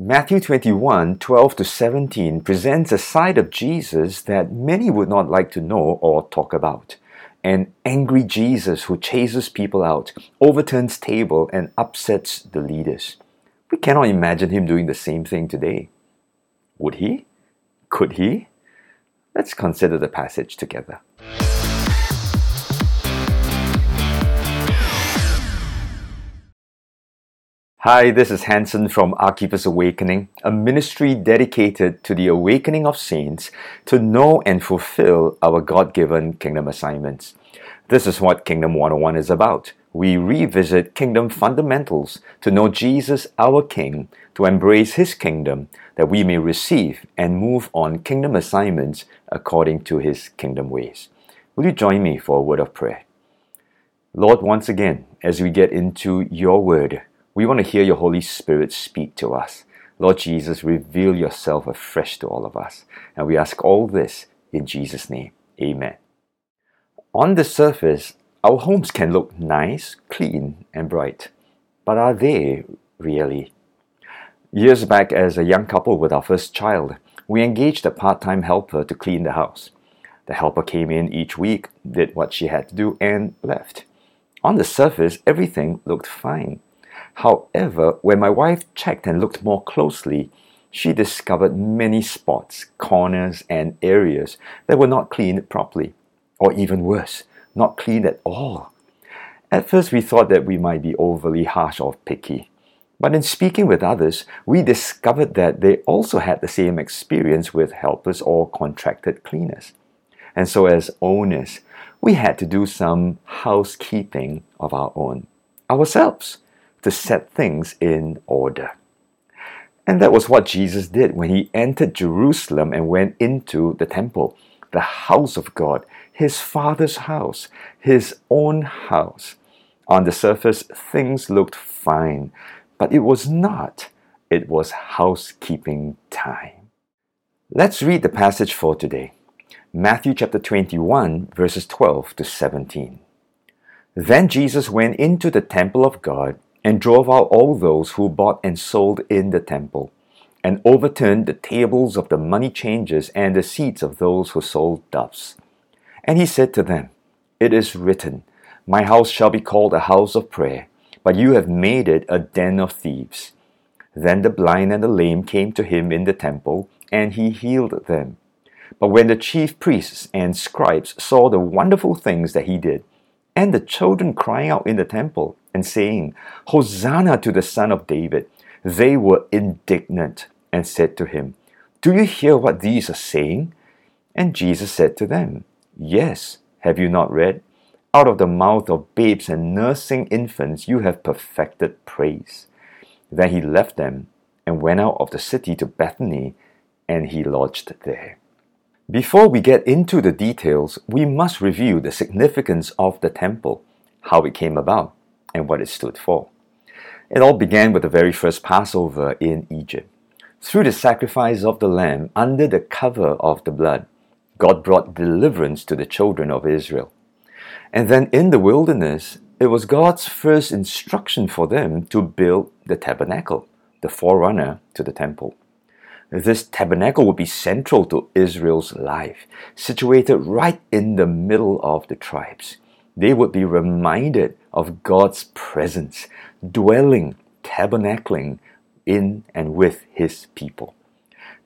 Matthew 21:12-17 presents a side of Jesus that many would not like to know or talk about. An angry Jesus who chases people out, overturns table, and upsets the leaders. We cannot imagine him doing the same thing today. Would he? Could he? Let's consider the passage together. Hi, this is Hanson from Archippus Awakening, a ministry dedicated to the awakening of saints to know and fulfill our God-given kingdom assignments. This is what Kingdom 101 is about. We revisit kingdom fundamentals to know Jesus, our King, to embrace His kingdom, that we may receive and move on kingdom assignments according to His kingdom ways. Will you join me for a word of prayer? Lord, once again, as we get into Your Word, we want to hear Your Holy Spirit speak to us. Lord Jesus, reveal Yourself afresh to all of us. And we ask all this in Jesus' name. Amen. On the surface, our homes can look nice, clean, and bright. But are they really? Years back, as a young couple with our first child, we engaged a part-time helper to clean the house. The helper came in each week, did what she had to do, and left. On the surface, everything looked fine. However, when my wife checked and looked more closely, she discovered many spots, corners, and areas that were not cleaned properly, or even worse, not cleaned at all. At first, we thought that we might be overly harsh or picky, but in speaking with others, we discovered that they also had the same experience with helpers or contracted cleaners. And so as owners, we had to do some housekeeping of our own, ourselves, to set things in order. And that was what Jesus did when He entered Jerusalem and went into the temple, the house of God, His Father's house, His own house. On the surface, things looked fine, but it was not. It was housekeeping time. Let's read the passage for today. Matthew chapter 21, verses 12-17. Then Jesus went into the temple of God and drove out all those who bought and sold in the temple, and overturned the tables of the money changers and the seats of those who sold doves. And He said to them, "It is written, 'My house shall be called a house of prayer,' but you have made it a den of thieves." Then the blind and the lame came to Him in the temple, and He healed them. But when the chief priests and scribes saw the wonderful things that He did, and the children crying out in the temple and saying, "Hosanna to the Son of David," they were indignant and said to Him, "Do you hear what these are saying?" And Jesus said to them, "Yes, have you not read? Out of the mouth of babes and nursing infants you have perfected praise." Then He left them and went out of the city to Bethany, and He lodged there. Before we get into the details, we must review the significance of the temple, how it came about, and what it stood for. It all began with the very first Passover in Egypt. Through the sacrifice of the lamb under the cover of the blood, God brought deliverance to the children of Israel. And then in the wilderness, it was God's first instruction for them to build the tabernacle, the forerunner to the temple. This tabernacle would be central to Israel's life, situated right in the middle of the tribes. They would be reminded of God's presence, dwelling, tabernacling in and with His people.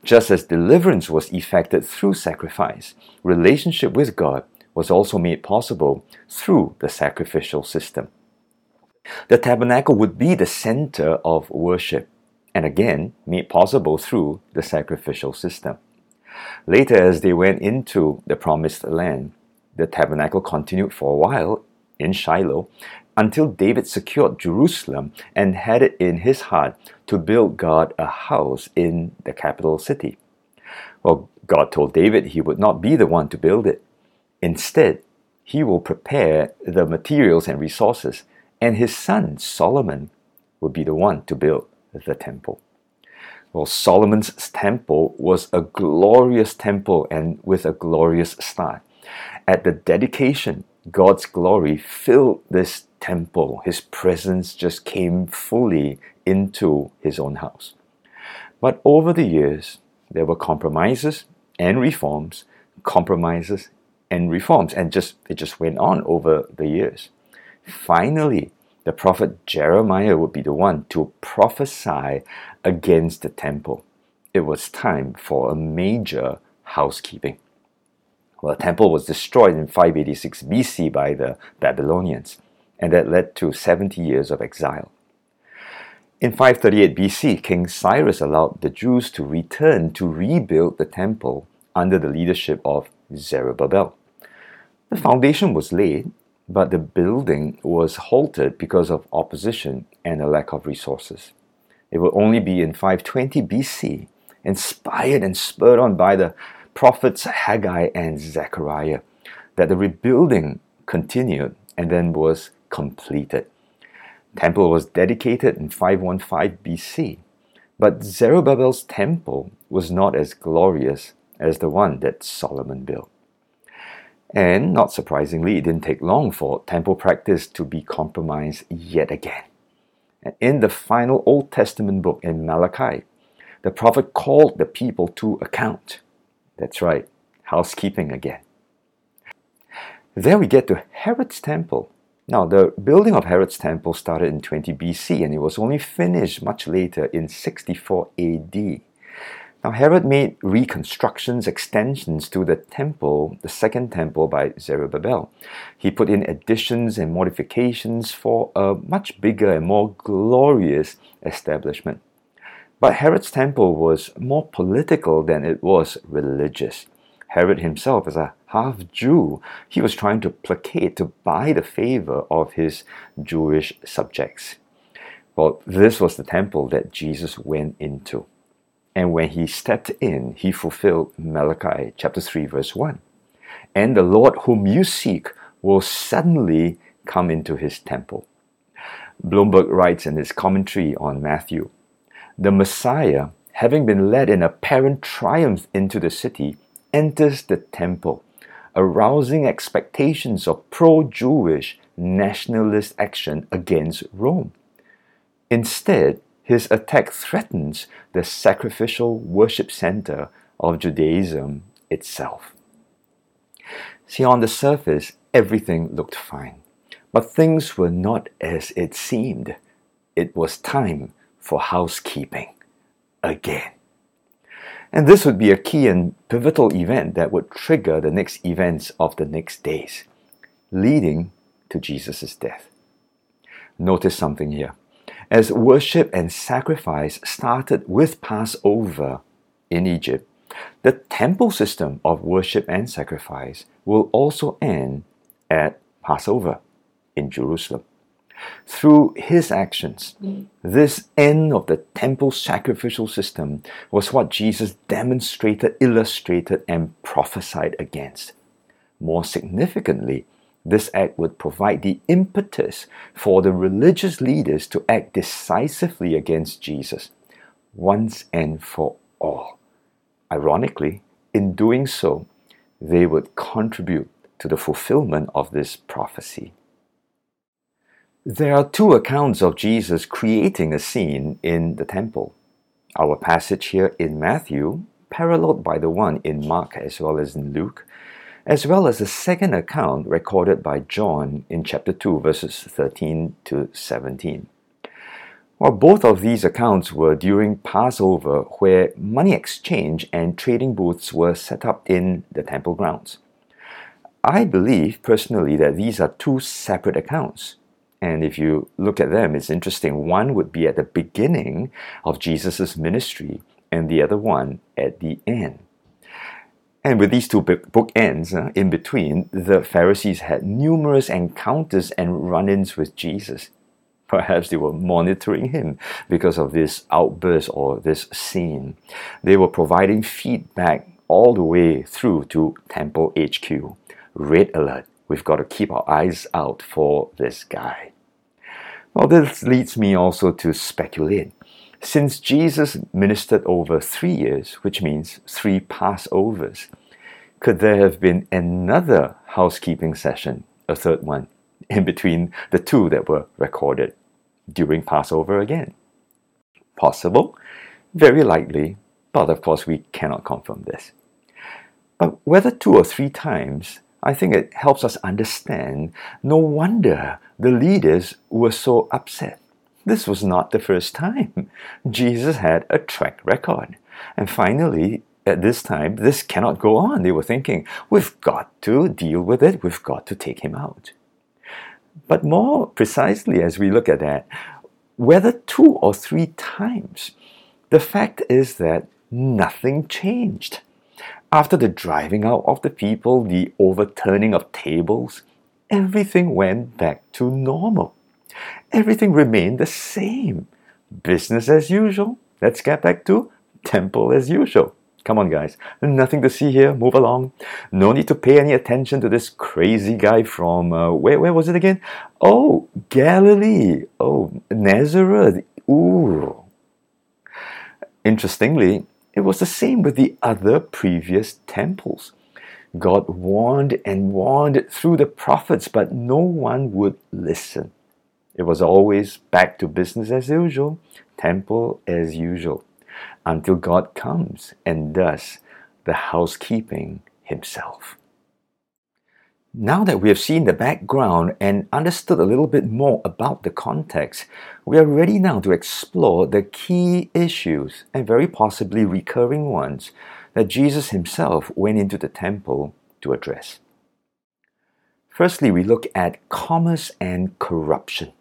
Just as deliverance was effected through sacrifice, relationship with God was also made possible through the sacrificial system. The tabernacle would be the center of worship, and again made possible through the sacrificial system. Later, as they went into the promised land, the tabernacle continued for a while in Shiloh until David secured Jerusalem and had it in his heart to build God a house in the capital city. Well, God told David He would not be the one to build it. Instead, He will prepare the materials and resources, and His son Solomon will be the one to build the temple. Well, Solomon's temple was a glorious temple and with a glorious start. At the dedication, God's glory filled this temple. His presence just came fully into His own house. But over the years, there were compromises and reforms, compromises and reforms, and it just went on over the years. Finally, the prophet Jeremiah would be the one to prophesy against the temple. It was time for a major housekeeping. Well, the temple was destroyed in 586 BC by the Babylonians, and that led to 70 years of exile. In 538 BC, King Cyrus allowed the Jews to return to rebuild the temple under the leadership of Zerubbabel. The foundation was laid, but the building was halted because of opposition and a lack of resources. It would only be in 520 BC, inspired and spurred on by the prophets Haggai and Zechariah, that the rebuilding continued and then was completed. Temple was dedicated in 515 BC, but Zerubbabel's temple was not as glorious as the one that Solomon built. And not surprisingly, it didn't take long for temple practice to be compromised yet again. In the final Old Testament book in Malachi, the prophet called the people to account. That's right, housekeeping again. There we get to Herod's temple. Now, the building of Herod's temple started in 20 BC and it was only finished much later in 64 AD. Now, Herod made reconstructions, extensions to the temple, the second temple by Zerubbabel. He put in additions and modifications for a much bigger and more glorious establishment. But Herod's temple was more political than it was religious. Herod himself, as a half-Jew, he was trying to placate, to buy the favor of his Jewish subjects. Well, this was the temple that Jesus went into. And when he stepped in, he fulfilled Malachi chapter 3 verse 1. And the Lord whom you seek will suddenly come into his temple. Blomberg writes in his commentary on Matthew, the Messiah, having been led in apparent triumph into the city, enters the temple, arousing expectations of pro-Jewish nationalist action against Rome. Instead, his attack threatens the sacrificial worship center of Judaism itself. See, on the surface, everything looked fine, but things were not as it seemed. It was time for housekeeping again. And this would be a key and pivotal event that would trigger the next events of the next days, leading to Jesus' death. Notice something here. As worship and sacrifice started with Passover in Egypt, the temple system of worship and sacrifice will also end at Passover in Jerusalem. Through his actions, this end of the temple sacrificial system was what Jesus demonstrated, illustrated, and prophesied against. More significantly, this act would provide the impetus for the religious leaders to act decisively against Jesus, once and for all. Ironically, in doing so, they would contribute to the fulfillment of this prophecy. There are two accounts of Jesus creating a scene in the temple. Our passage here in Matthew, paralleled by the one in Mark as well as in Luke, as well as the second account recorded by John in chapter 2, verses 13 to 17. Well, both of these accounts were during Passover, where money exchange and trading booths were set up in the temple grounds. I believe, personally, that these are two separate accounts. And if you look at them, it's interesting. One would be at the beginning of Jesus' ministry, and the other one at the end. And with these two bookends in between, the Pharisees had numerous encounters and run-ins with Jesus. Perhaps they were monitoring him because of this outburst or this scene. They were providing feedback all the way through to Temple HQ. Red alert, we've got to keep our eyes out for this guy. Well, this leads me also to speculate. Since Jesus ministered over 3 years, which means 3 Passovers, could there have been another housekeeping session, a third one, in between the two that were recorded during Passover again? Possible, Very likely, but of course we cannot confirm this. But whether 2 or 3 times, I think it helps us understand, no wonder the leaders were so upset. This was not the first time. Jesus had a track record. And finally, at this time, this cannot go on. They were thinking, we've got to deal with it. We've got to take him out. But more precisely, as we look at that, whether 2 or 3 times, the fact is that nothing changed. After the driving out of the people, the overturning of tables, everything went back to normal. Everything remained the same. Business as usual. Let's get back to temple as usual. Come on, guys. Nothing to see here. Move along. No need to pay any attention to this crazy guy from, where was it again? Oh, Galilee. Oh, Nazareth. Ooh. Interestingly, it was the same with the other previous temples. God warned and warned through the prophets, but no one would listen. It was always back to business as usual, temple as usual, until God comes and does the housekeeping himself. Now that we have seen the background and understood a little bit more about the context, we are ready now to explore the key issues and very possibly recurring ones that Jesus himself went into the temple to address. Firstly, we look at commerce and corruption.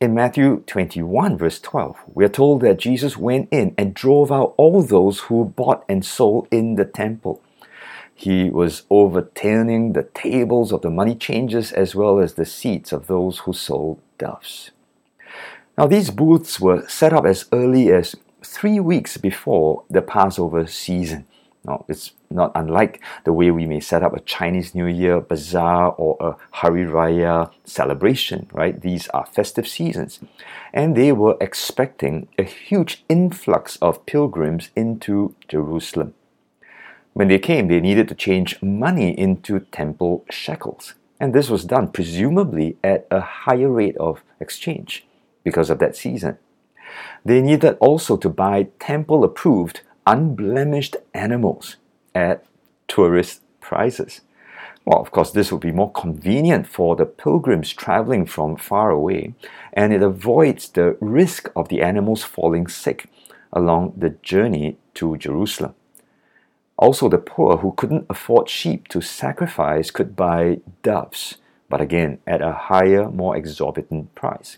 In Matthew 21, verse 12, we are told that Jesus went in and drove out all those who bought and sold in the temple. He was overturning the tables of the money changers as well as the seats of those who sold doves. Now, these booths were set up as early as 3 weeks before the Passover season. Now, it's not unlike the way we may set up a Chinese New Year bazaar or a Hari Raya celebration, right? These are festive seasons. And they were expecting a huge influx of pilgrims into Jerusalem. When they came, they needed to change money into temple shekels. And this was done presumably at a higher rate of exchange because of that season. They needed also to buy temple-approved unblemished animals at tourist prices. Well, of course, this would be more convenient for the pilgrims traveling from far away, and it avoids the risk of the animals falling sick along the journey to Jerusalem. Also, the poor who couldn't afford sheep to sacrifice could buy doves, but again, at a higher, more exorbitant price.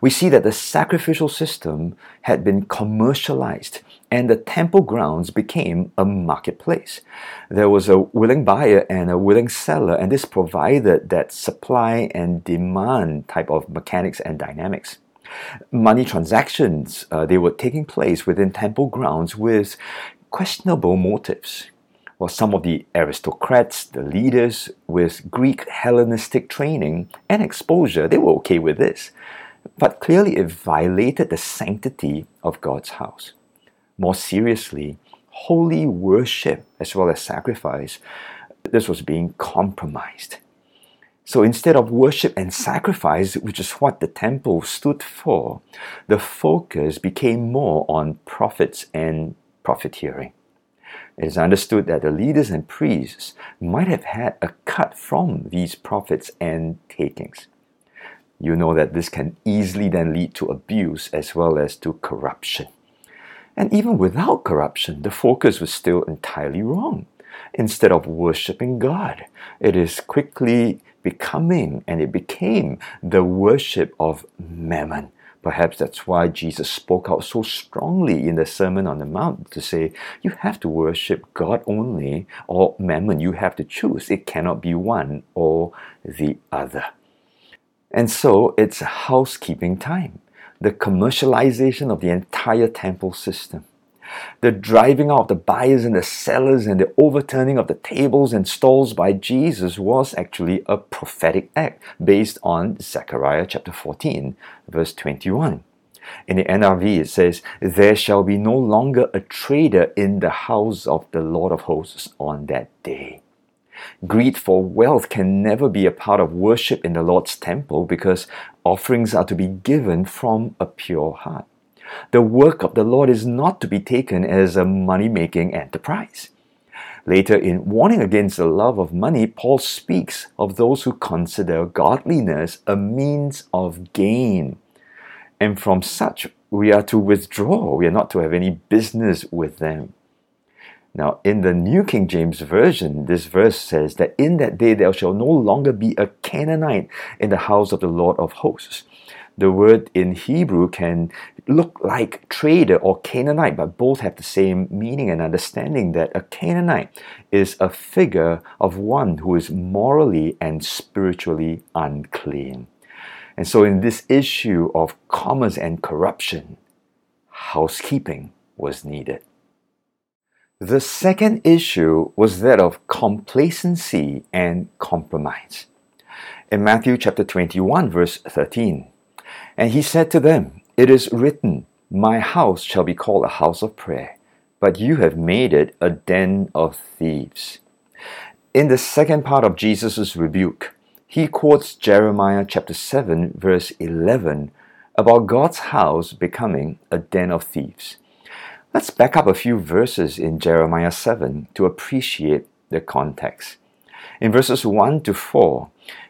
We see that the sacrificial system had been commercialized and the temple grounds became a marketplace. There was a willing buyer and a willing seller, and this provided that supply and demand type of mechanics and dynamics. Money transactions, they were taking place within temple grounds with questionable motives. Well, some of the aristocrats, the leaders with Greek Hellenistic training and exposure, they were okay with this. But clearly it violated the sanctity of God's house. More seriously, holy worship as well as sacrifice, this was being compromised. So instead of worship and sacrifice, which is what the temple stood for, the focus became more on profits and profiteering. It is understood that the leaders and priests might have had a cut from these profits and takings. You know that this can easily then lead to abuse as well as to corruption. And even without corruption, the focus was still entirely wrong. Instead of worshipping God, it is quickly becoming, and it became, the worship of mammon. Perhaps that's why Jesus spoke out so strongly in the Sermon on the Mount to say, you have to worship God only or mammon. You have to choose. It cannot be one or the other. And so it's housekeeping time, the commercialization of the entire temple system, the driving out of the buyers and the sellers and the overturning of the tables and stalls by Jesus was actually a prophetic act based on Zechariah chapter 14, verse 21. In the NRV it says, there shall be no longer a trader in the house of the Lord of hosts on that day. Greed for wealth can never be a part of worship in the Lord's temple because offerings are to be given from a pure heart. The work of the Lord is not to be taken as a money-making enterprise. Later, in warning against the love of money, Paul speaks of those who consider godliness a means of gain. And from such, we are to withdraw. We are not to have any business with them. Now, in the New King James Version, this verse says that in that day there shall no longer be a Canaanite in the house of the Lord of hosts. The word in Hebrew can look like trader or Canaanite, but both have the same meaning and understanding that a Canaanite is a figure of one who is morally and spiritually unclean. And so in this issue of commerce and corruption, housekeeping was needed. The second issue was that of complacency and compromise. In Matthew chapter 21, verse 13, "And he said to them, It is written, My house shall be called a house of prayer, but you have made it a den of thieves." In the second part of Jesus' rebuke, he quotes Jeremiah chapter 7, verse 11, about God's house becoming a den of thieves. Let's back up a few verses in Jeremiah 7 to appreciate the context. In verses 1 to 4,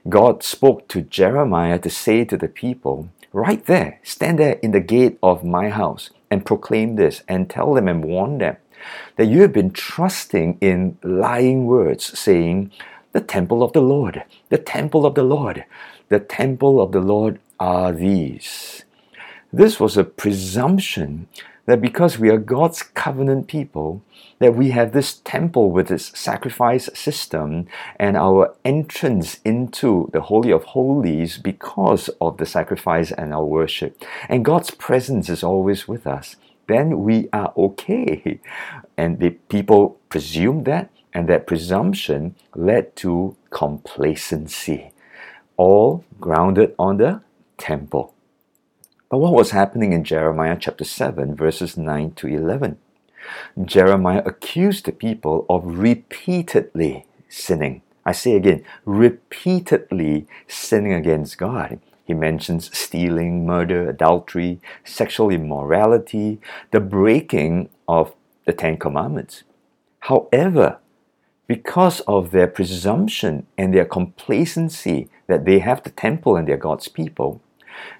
God spoke to Jeremiah to say to the people, "Right there, stand there in the gate of my house and proclaim this and tell them and warn them that you have been trusting in lying words, saying, The temple of the Lord, the temple of the Lord, the temple of the Lord are these." This was a presumption that because we are God's covenant people, that we have this temple with its sacrifice system and our entrance into the Holy of Holies because of the sacrifice and our worship. And God's presence is always with us. Then we are okay. And the people presumed that, and that presumption led to complacency, all grounded on the temple. But what was happening in Jeremiah chapter 7, verses 9 to 11? Jeremiah accused the people of repeatedly sinning. I say again, repeatedly sinning against God. He mentions stealing, murder, adultery, sexual immorality, the breaking of the Ten Commandments. However, because of their presumption and their complacency that they have the temple and they are God's people,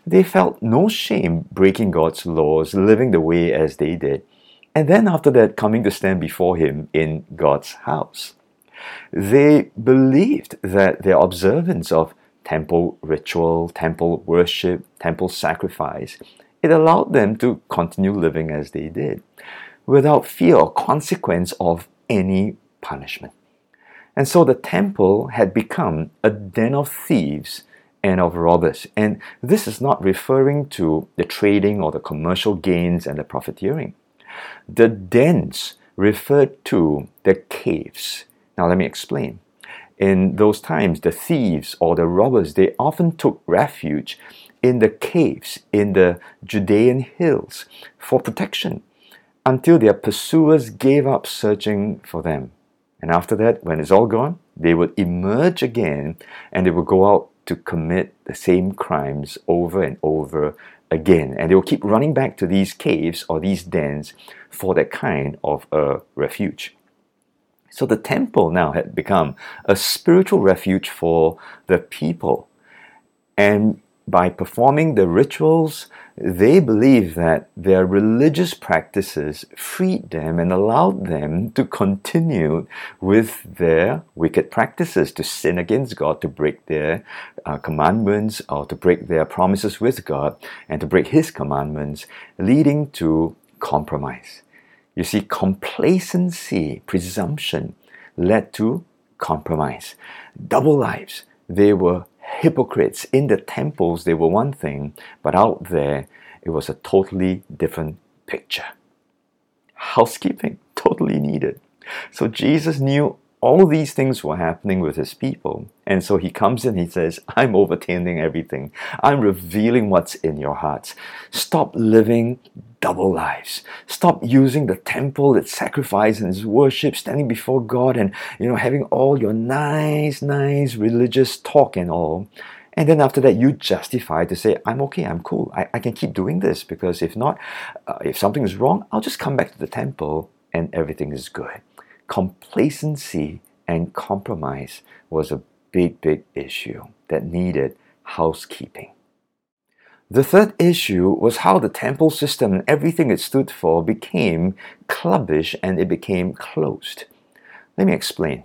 they felt no shame breaking God's laws, living the way as they did, and then after that coming to stand before Him in God's house. They believed that their observance of temple ritual, temple worship, temple sacrifice, it allowed them to continue living as they did, without fear or consequence of any punishment. And so the temple had become a den of thieves and of robbers. And this is not referring to the trading or the commercial gains and the profiteering. The dens referred to the caves. Now let me explain. In those times, the thieves or the robbers, they often took refuge in the caves, in the Judean hills for protection until their pursuers gave up searching for them. And after that, when it's all gone, they would emerge again and they would go out to commit the same crimes over and over again. And they will keep running back to these caves or these dens for that kind of a refuge. So the temple now had become a spiritual refuge for the people. And by performing the rituals, they believed that their religious practices freed them and allowed them to continue with their wicked practices, to sin against God, to break their commandments or to break their promises with God and to break His commandments, leading to compromise. You see, complacency, presumption led to compromise. Double lives. They were hypocrites. In the temples, they were one thing, but out there, it was a totally different picture. Housekeeping, totally needed. So Jesus knew all these things were happening with His people, and so He comes in, He says, "I'm overturning everything. I'm revealing what's in your hearts. Stop living double lives. Stop using the temple, its sacrifice and its worship, standing before God and having all your nice religious talk and all, And then after that, you justify to say, I'm okay, I'm cool. I can keep doing this because if not, if something is wrong, I'll just come back to the temple and everything is good. Complacency and compromise was a big, big issue that needed housekeeping. The third issue was how the temple system and everything it stood for became clubbish and it became closed. Let me explain.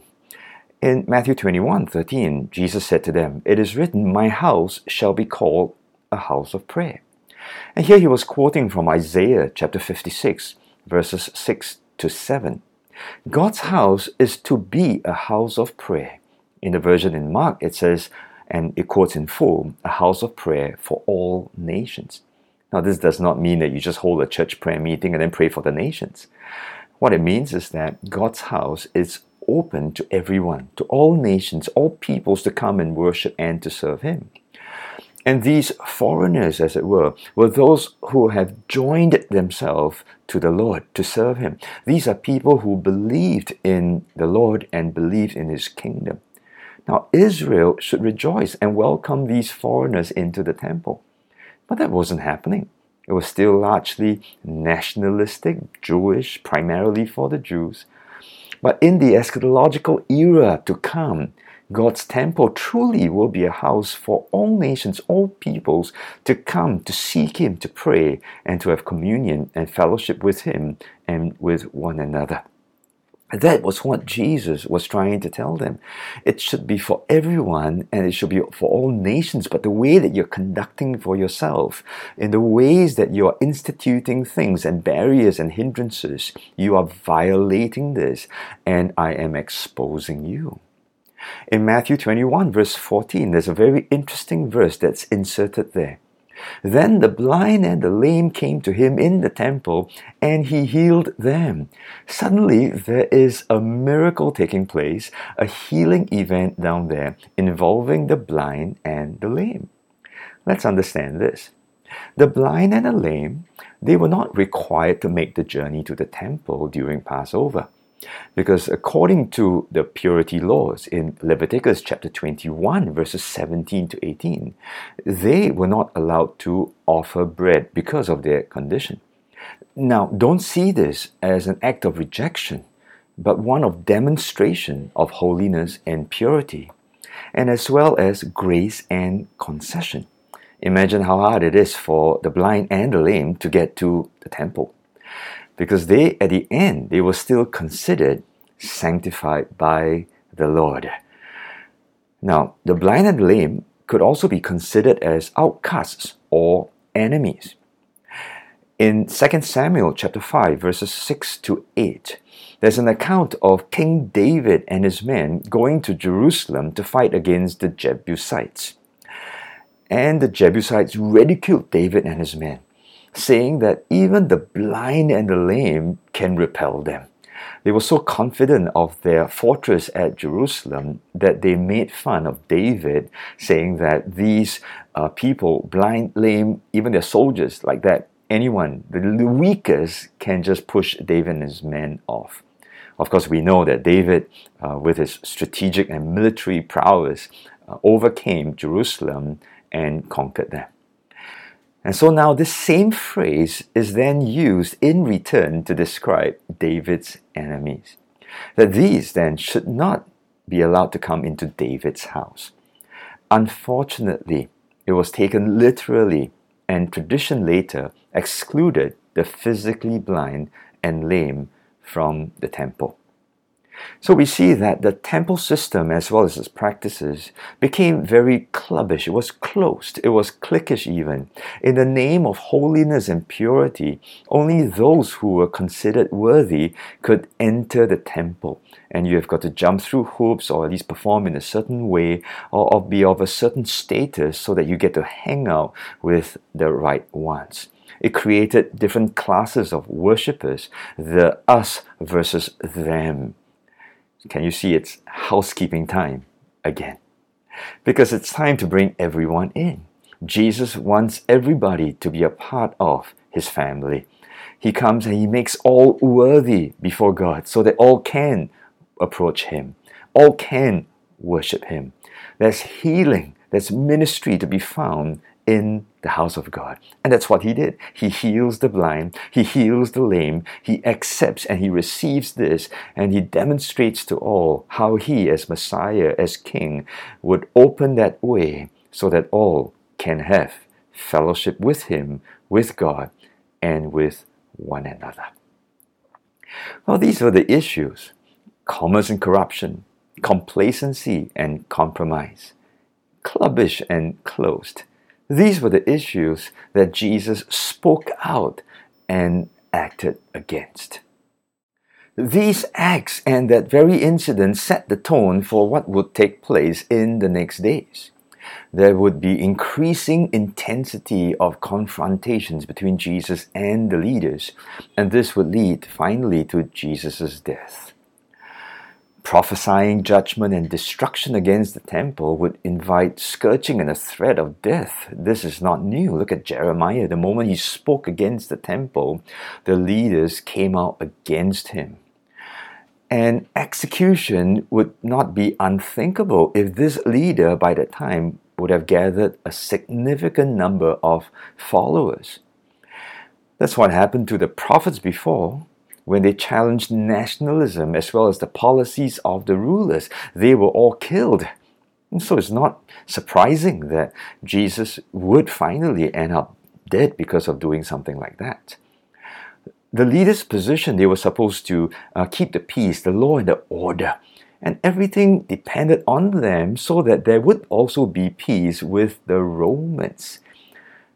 In Matthew 21:13, Jesus said to them, "It is written, my house shall be called a house of prayer." And here he was quoting from Isaiah chapter 56, verses 6 to 7. God's house is to be a house of prayer. In the version in Mark, it says, and it quotes in full, a house of prayer for all nations. Now, this does not mean that you just hold a church prayer meeting and then pray for the nations. What it means is that God's house is open to everyone, to all nations, all peoples to come and worship and to serve Him. And these foreigners, as it were those who have joined themselves to the Lord to serve Him. These are people who believed in the Lord and believed in His kingdom. Now, Israel should rejoice and welcome these foreigners into the temple. But that wasn't happening. It was still largely nationalistic, Jewish, primarily for the Jews. But in the eschatological era to come, God's temple truly will be a house for all nations, all peoples to come to seek Him, to pray, and to have communion and fellowship with Him and with one another. That was what Jesus was trying to tell them. It should be for everyone and it should be for all nations, but the way that you're conducting for yourself, in the ways that you're instituting things and barriers and hindrances, you are violating this and I am exposing you. In Matthew 21 verse 14, there's a very interesting verse that's inserted there. Then the blind and the lame came to Him in the temple, and He healed them. Suddenly, there is a miracle taking place, a healing event down there involving the blind and the lame. Let's understand this. The blind and the lame, they were not required to make the journey to the temple during Passover. Because according to the purity laws in Leviticus chapter 21 verses 17 to 18, they were not allowed to offer bread because of their condition. Now, don't see this as an act of rejection, but one of demonstration of holiness and purity, and as well as grace and concession. Imagine how hard it is for the blind and the lame to get to the temple. Because they, at the end, they were still considered sanctified by the Lord. Now, the blind and lame could also be considered as outcasts or enemies. In 2 Samuel chapter 5, verses 6 to 8, there's an account of King David and his men going to Jerusalem to fight against the Jebusites. And the Jebusites ridiculed David and his men, saying that even the blind and the lame can repel them. They were so confident of their fortress at Jerusalem that they made fun of David, saying that these people, blind, lame, even their soldiers like that, anyone, the weakest can just push David and his men off. Of course, we know that David, with his strategic and military prowess, overcame Jerusalem and conquered them. And so now this same phrase is then used in return to describe David's enemies. That these then should not be allowed to come into David's house. Unfortunately, it was taken literally and tradition later excluded the physically blind and lame from the temple. So we see that the temple system as well as its practices became very clubbish. It was closed. It was cliquish even. In the name of holiness and purity, only those who were considered worthy could enter the temple. And you have got to jump through hoops or at least perform in a certain way or be of a certain status so that you get to hang out with the right ones. It created different classes of worshippers, the us versus them. Can you see it's housekeeping time again? Because it's time to bring everyone in. Jesus wants everybody to be a part of His family. He comes and He makes all worthy before God so that all can approach Him. All can worship Him. There's healing There's ministry to be found in the house of God. And that's what he did. He heals the blind. He heals the lame. He accepts and he receives this. And he demonstrates to all how he, as Messiah, as King, would open that way so that all can have fellowship with him, with God, and with one another. Well, these are the issues: commerce and corruption, complacency and compromise, clubbish and closed. These were the issues that Jesus spoke out and acted against. These acts and that very incident set the tone for what would take place in the next days. There would be increasing intensity of confrontations between Jesus and the leaders, and this would lead finally to Jesus' death. Prophesying judgment and destruction against the temple would invite scourging and a threat of death. This is not new. Look at Jeremiah. The moment he spoke against the temple, the leaders came out against him. And execution would not be unthinkable if this leader by that time would have gathered a significant number of followers. That's what happened to the prophets before. When they challenged nationalism as well as the policies of the rulers, they were all killed. And so it's not surprising that Jesus would finally end up dead because of doing something like that. The leaders' position, they were supposed to keep the peace, the law and the order. And everything depended on them so that there would also be peace with the Romans.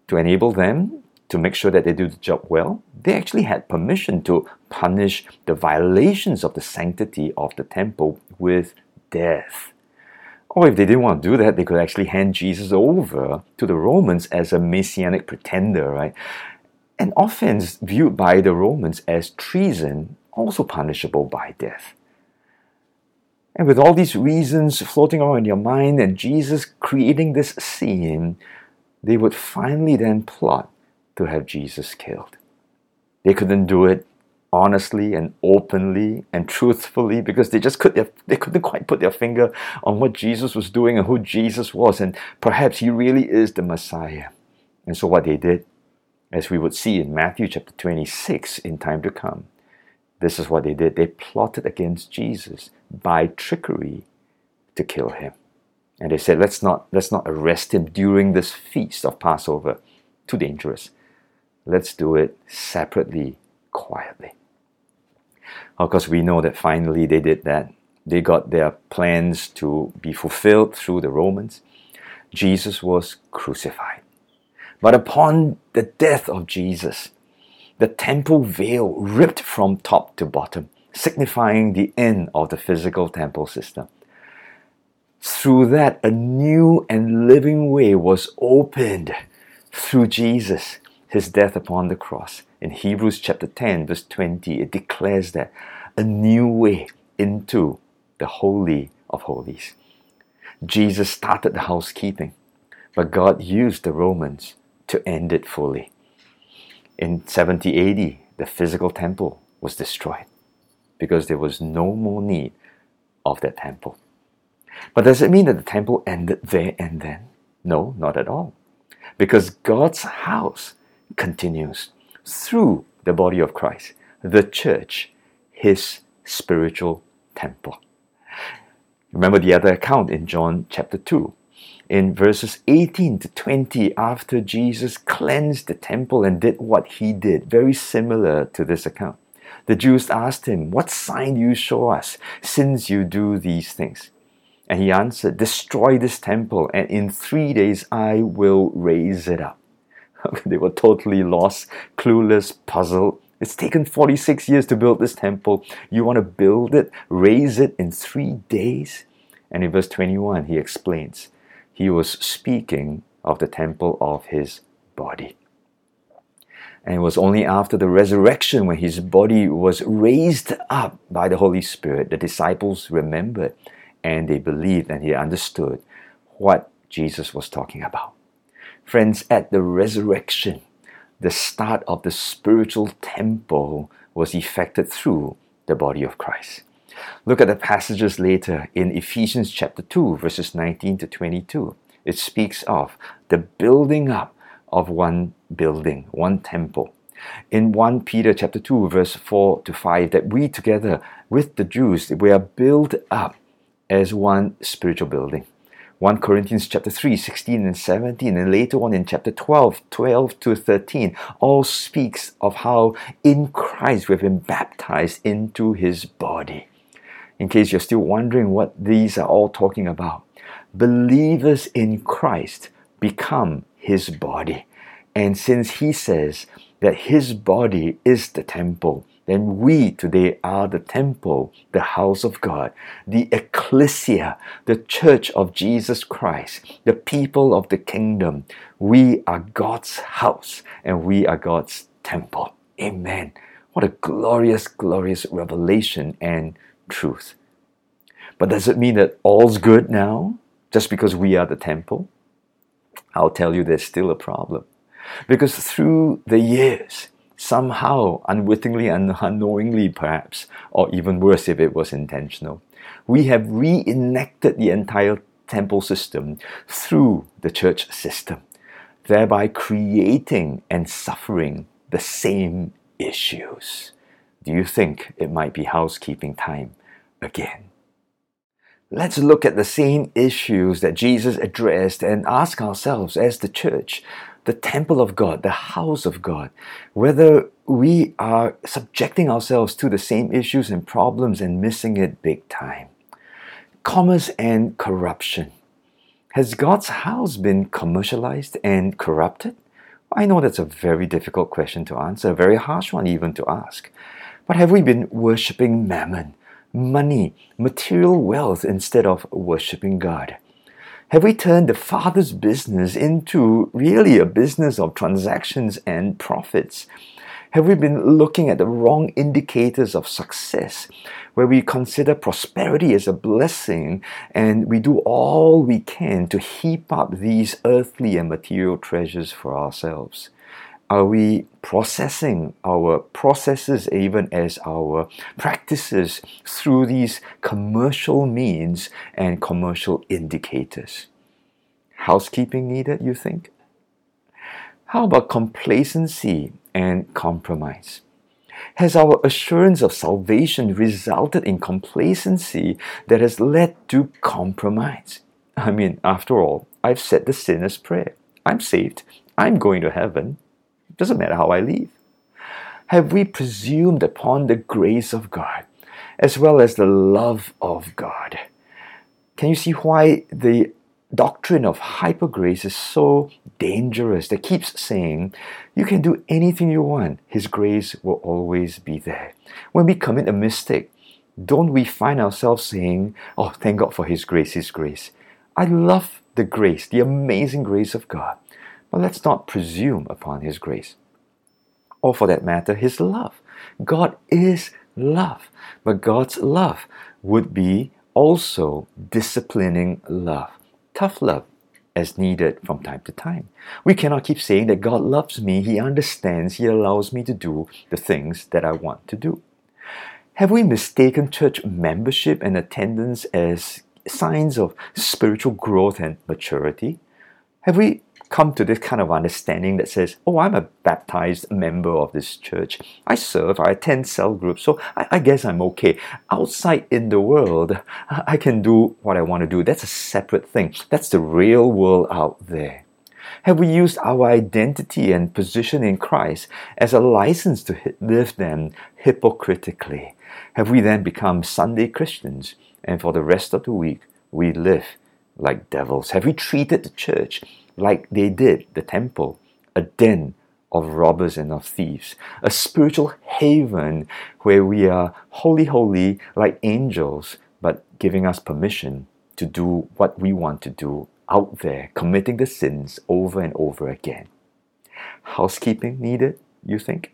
To enable them to make sure that they do the job well, they actually had permission to punish the violations of the sanctity of the temple with death. Or if they didn't want to do that, they could actually hand Jesus over to the Romans as a messianic pretender, right? An offense viewed by the Romans as treason, also punishable by death. And with all these reasons floating around in your mind and Jesus creating this scene, they would finally then plot to have Jesus killed. They couldn't do it honestly and openly and truthfully because they couldn't quite put their finger on what Jesus was doing and who Jesus was, and perhaps he really is the Messiah. And so what they did, as we would see in Matthew chapter 26 in time to come, this is what they did. They plotted against Jesus by trickery to kill him. And they said, let's not arrest him during this feast of Passover. Too dangerous. Let's do it separately, quietly. Of course, we know that finally they did that. They got their plans to be fulfilled through the Romans. Jesus was crucified. But upon the death of Jesus, the temple veil ripped from top to bottom, signifying the end of the physical temple system. Through that, a new and living way was opened through Jesus, his death upon the cross. In Hebrews chapter 10, verse 20, it declares that a new way into the Holy of Holies. Jesus started the housekeeping, but God used the Romans to end it fully. In 70 AD, the physical temple was destroyed because there was no more need of that temple. But does it mean that the temple ended there and then? No, not at all. Because God's house continues through the body of Christ, the church, his spiritual temple. Remember the other account in John chapter 2. In verses 18 to 20, after Jesus cleansed the temple and did what he did, very similar to this account, the Jews asked him, "What sign do you show us since you do these things?" And he answered, "Destroy this temple, and in 3 days I will raise it up." They were totally lost, clueless, puzzled. It's taken 46 years to build this temple. You want to build it, raise it in 3 days? And in verse 21, he explains, he was speaking of the temple of his body. And it was only after the resurrection, when his body was raised up by the Holy Spirit, the disciples remembered. And they believed and they understood what Jesus was talking about. Friends, at the resurrection, the start of the spiritual temple was effected through the body of Christ. Look at the passages later in Ephesians chapter 2, verses 19 to 22. It speaks of the building up of one building, one temple. In 1 Peter chapter 2, verse 4 to 5, that we together with the Jews, we are built up as one spiritual building. 1 Corinthians chapter 3, 16 and 17, and later on in chapter 12, 12 to 13, all speaks of how in Christ we have been baptized into His body. In case you're still wondering what these are all talking about, believers in Christ become His body. And since He says that His body is the temple, then we today are the temple, the house of God, the ecclesia, the church of Jesus Christ, the people of the kingdom. We are God's house and we are God's temple. Amen. What a glorious, glorious revelation and truth. But does it mean that all's good now just because we are the temple? I'll tell you, there's still a problem. Because through the years, somehow, unwittingly and unknowingly perhaps, or even worse if it was intentional, we have reenacted the entire temple system through the church system, thereby creating and suffering the same issues. Do you think it might be housekeeping time again? Let's look at the same issues that Jesus addressed and ask ourselves as the church, the temple of God, the house of God, whether we are subjecting ourselves to the same issues and problems and missing it big time. Commerce and corruption. Has God's house been commercialized and corrupted? I know that's a very difficult question to answer, a very harsh one even to ask. But have we been worshipping mammon, money, material wealth instead of worshipping God? Have we turned the Father's business into really a business of transactions and profits? Have we been looking at the wrong indicators of success, where we consider prosperity as a blessing and we do all we can to heap up these earthly and material treasures for ourselves? Are we processing our processes, even as our practices, through these commercial means and commercial indicators? Housekeeping needed, you think? How about complacency and compromise? Has our assurance of salvation resulted in complacency that has led to compromise? I mean, after all, I've said the sinner's prayer. I'm saved. I'm going to heaven. Doesn't matter how I live. Have we presumed upon the grace of God as well as the love of God? Can you see why the doctrine of hypergrace is so dangerous that keeps saying you can do anything you want, His grace will always be there? When we commit a mistake, don't we find ourselves saying, oh, thank God for His grace, His grace. I love the grace, the amazing grace of God. But let's not presume upon His grace, or for that matter, His love. God is love, but God's love would be also disciplining love, tough love as needed from time to time. We cannot keep saying that God loves me, He understands, He allows me to do the things that I want to do. Have we mistaken church membership and attendance as signs of spiritual growth and maturity? Have we come to this kind of understanding that says, oh, I'm a baptized member of this church. I serve, I attend cell groups, so I guess I'm okay. Outside in the world, I can do what I want to do. That's a separate thing. That's the real world out there. Have we used our identity and position in Christ as a license to live them hypocritically? Have we then become Sunday Christians and for the rest of the week, we live like devils? Have we treated the church like they did the temple, a den of robbers and of thieves, a spiritual haven where we are holy, holy, like angels, but giving us permission to do what we want to do out there, committing the sins over and over again? Housekeeping needed, you think?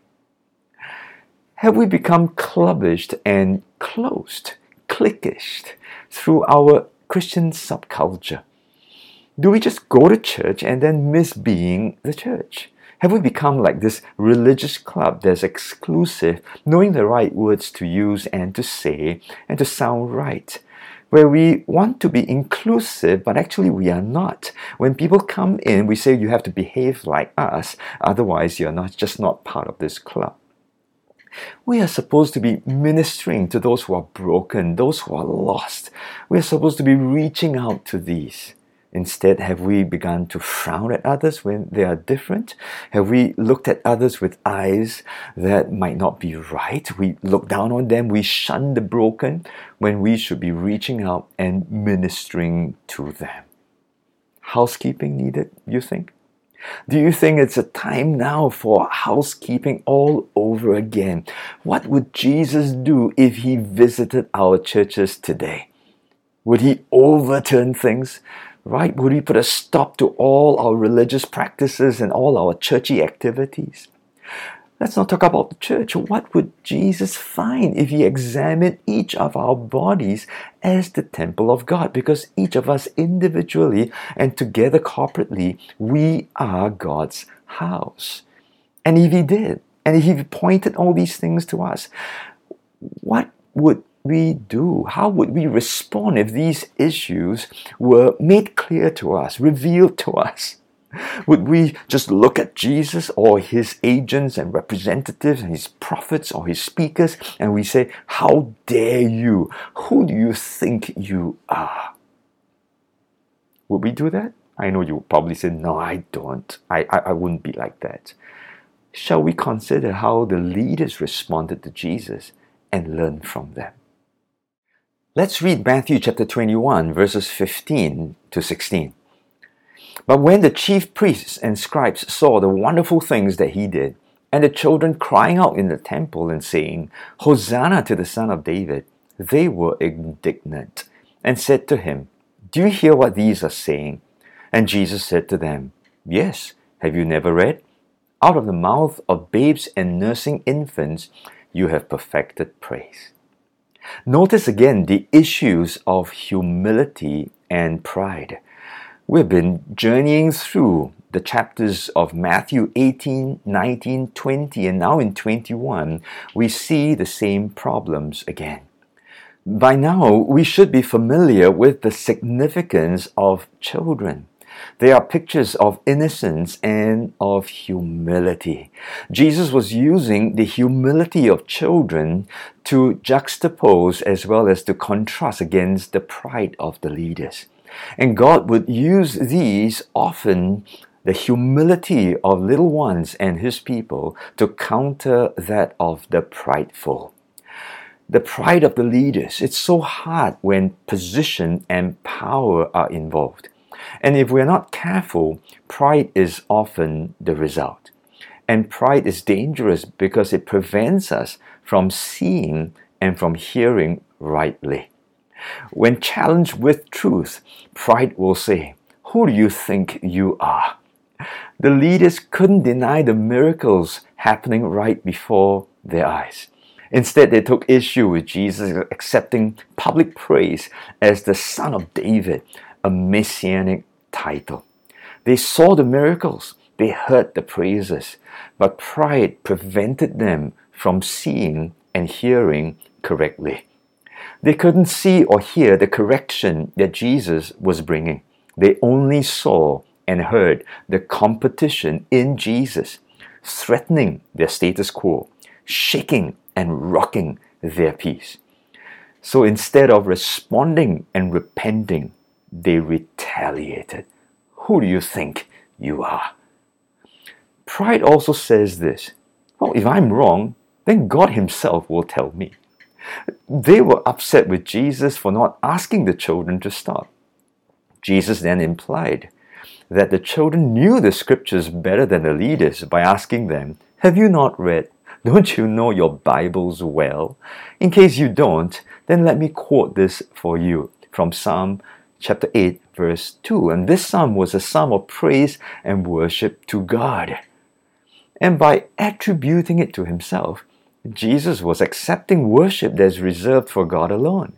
Have we become clubbish and closed, cliquish through our Christian subculture? Do we just go to church and then miss being the church? Have we become like this religious club that's exclusive, knowing the right words to use and to say and to sound right? where we want to be inclusive, but actually we are not. When people come in, we say you have to behave like us, otherwise you're not just not part of this club. We are supposed to be ministering to those who are broken, those who are lost. We are supposed to be reaching out to these. Instead, have we begun to frown at others when they are different? Have we looked at others with eyes that might not be right? We look down on them, we shun the broken when we should be reaching out and ministering to them. Housekeeping needed, you think? Do you think it's a time now for housekeeping all over again? What would Jesus do if he visited our churches today? Would he overturn things? Right? Would he put a stop to all our religious practices and all our churchy activities? Let's not talk about the church. What would Jesus find if he examined each of our bodies as the temple of God? Because each of us individually and together corporately, we are God's house. And if he did, and if he pointed all these things to us, what would we do? How would we respond if these issues were made clear to us, revealed to us? Would we just look at Jesus or his agents and representatives and his prophets or his speakers and we say, how dare you? Who do you think you are? Would we do that? I know you would probably say, no, I don't. I wouldn't be like that. Shall we consider how the leaders responded to Jesus and learn from them? Let's read Matthew chapter 21, verses 15 to 16. But when the chief priests and scribes saw the wonderful things that he did, and the children crying out in the temple and saying, Hosanna to the Son of David, they were indignant and said to him, Do you hear what these are saying? And Jesus said to them, Yes, have you never read? Out of the mouth of babes and nursing infants, you have perfected praise. Notice again the issues of humility and pride. We've been journeying through the chapters of Matthew 18, 19, 20, and now in 21, we see the same problems again. By now, we should be familiar with the significance of children. They are pictures of innocence and of humility. Jesus was using the humility of children to juxtapose as well as to contrast against the pride of the leaders. And God would use these often, the humility of little ones and his people, to counter that of the prideful. The pride of the leaders, it's so hard when position and power are involved. And if we're not careful, pride is often the result. And pride is dangerous because it prevents us from seeing and from hearing rightly. When challenged with truth, pride will say, Who do you think you are? The leaders couldn't deny the miracles happening right before their eyes. Instead, they took issue with Jesus accepting public praise as the Son of David, a messianic title. They saw the miracles, they heard the praises, but pride prevented them from seeing and hearing correctly. They couldn't see or hear the correction that Jesus was bringing. They only saw and heard the competition in Jesus, threatening their status quo, shaking and rocking their peace. So instead of responding and repenting, they retaliated. Who do you think you are? Pride also says this, well, if I'm wrong, then God himself will tell me. They were upset with Jesus for not asking the children to stop. Jesus then implied that the children knew the scriptures better than the leaders by asking them, Have you not read? Don't you know your Bibles well? In case you don't, then let me quote this for you from Psalm chapter 8, verse 2. And this psalm was a psalm of praise and worship to God. And by attributing it to himself, Jesus was accepting worship that is reserved for God alone.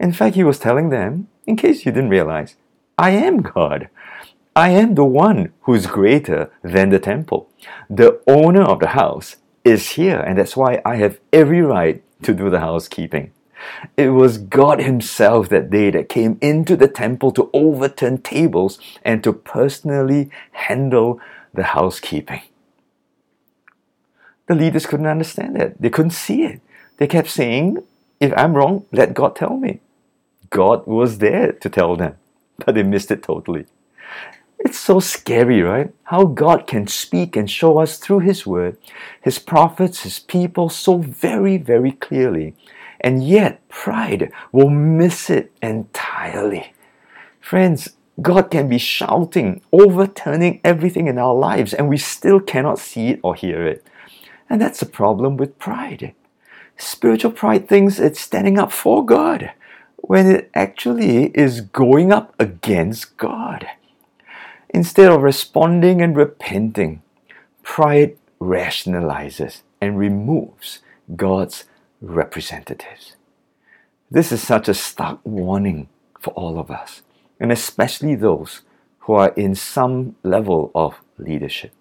In fact, he was telling them, in case you didn't realize, I am God. I am the one who is greater than the temple. The owner of the house is here, and that's why I have every right to do the housekeeping. It was God himself that day that came into the temple to overturn tables and to personally handle the housekeeping. The leaders couldn't understand it. They couldn't see it. They kept saying, if I'm wrong, let God tell me. God was there to tell them, but they missed it totally. It's so scary, right? How God can speak and show us through His Word, His prophets, His people so very, very clearly. And yet, pride will miss it entirely. Friends, God can be shouting, overturning everything in our lives, and we still cannot see it or hear it. And that's the problem with pride. Spiritual pride thinks it's standing up for God, when it actually is going up against God. Instead of responding and repenting, pride rationalizes and removes God's representatives. This is such a stark warning for all of us, and especially those who are in some level of leadership.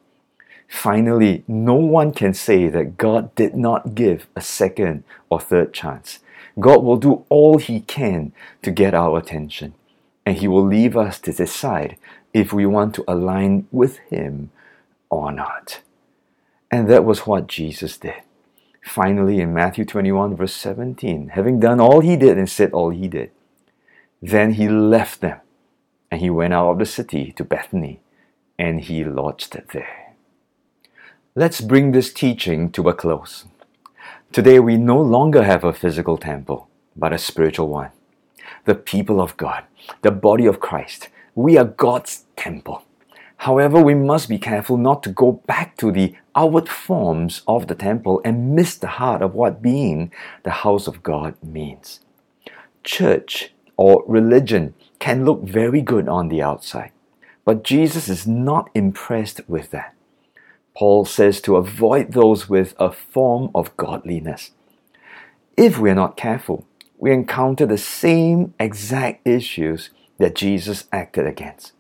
Finally, no one can say that God did not give a second or third chance. God will do all He can to get our attention, and He will leave us to decide if we want to align with Him or not. And that was what Jesus did. Finally, in Matthew 21 verse 17, having done all He did and said all He did, then He left them, and He went out of the city to Bethany, and He lodged there. Let's bring this teaching to a close. Today we no longer have a physical temple, but a spiritual one. The people of God, the body of Christ, we are God's temple. However, we must be careful not to go back to the outward forms of the temple and miss the heart of what being the house of God means. Church or religion can look very good on the outside, but Jesus is not impressed with that. Paul says to avoid those with a form of godliness. If we are not careful, we encounter the same exact issues that Jesus acted against: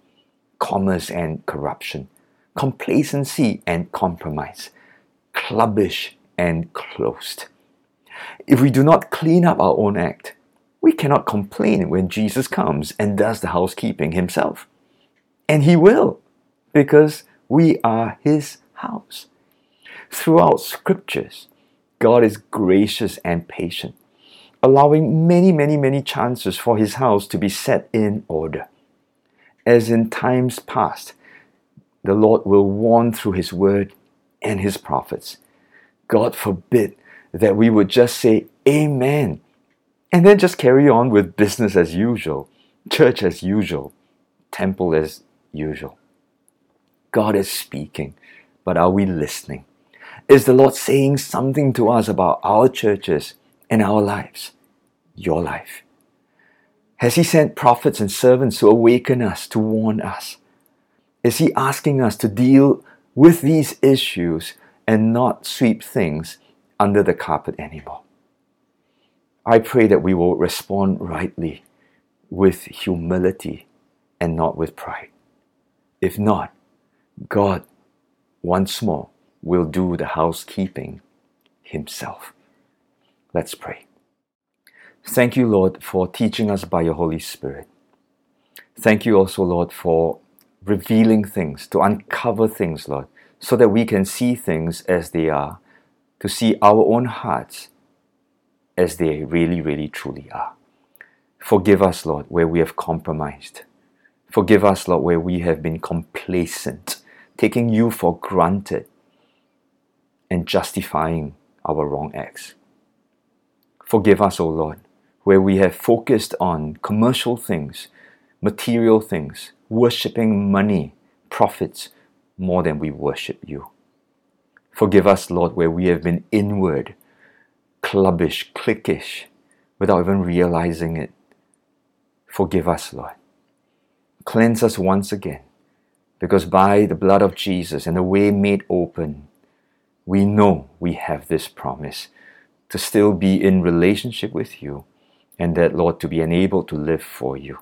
commerce and corruption, complacency and compromise, clubbish and closed. If we do not clean up our own act, we cannot complain when Jesus comes and does the housekeeping Himself. And He will, because we are His house. Throughout Scriptures, God is gracious and patient, allowing many chances for His house to be set in order. As in times past, the Lord will warn through His Word and His prophets. God forbid that we would just say Amen and then just carry on with business as usual, church as usual, temple as usual. God is speaking, but are we listening? Is the Lord saying something to us about our churches and our lives, your life? Has He sent prophets and servants to awaken us, to warn us? Is He asking us to deal with these issues and not sweep things under the carpet anymore? I pray that we will respond rightly, with humility and not with pride. If not, God, once more, will do the housekeeping Himself. Let's pray. Thank you, Lord, for teaching us by your Holy Spirit. Thank you also, Lord, for revealing things, to uncover things, Lord, so that we can see things as they are, to see our own hearts as they really truly are. Forgive us, Lord, where we have compromised. Forgive us, Lord, where we have been complacent, taking you for granted and justifying our wrong acts. Forgive us, O Lord, where we have focused on commercial things, material things, worshipping money, profits, more than we worship you. Forgive us, Lord, where we have been inward, clubbish, cliquish, without even realizing it. Forgive us, Lord. Cleanse us once again, because by the blood of Jesus and the way made open, we know we have this promise to still be in relationship with you, and that, Lord, to be enabled to live for you.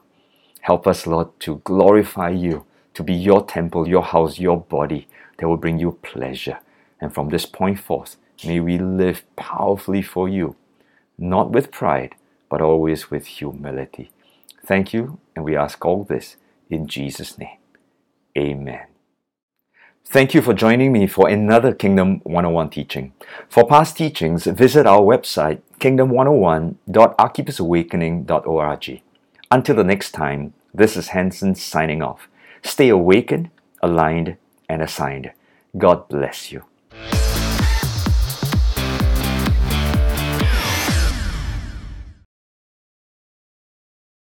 Help us, Lord, to glorify you, to be your temple, your house, your body that will bring you pleasure. And from this point forth, may we live powerfully for you, not with pride, but always with humility. Thank you, and we ask all this in Jesus' name. Amen. Thank you for joining me for another Kingdom 101 teaching. For past teachings, visit our website, kingdom101.archippusawakening.org. Until the next time, this is Hanson signing off. Stay awakened, aligned, and assigned. God bless you.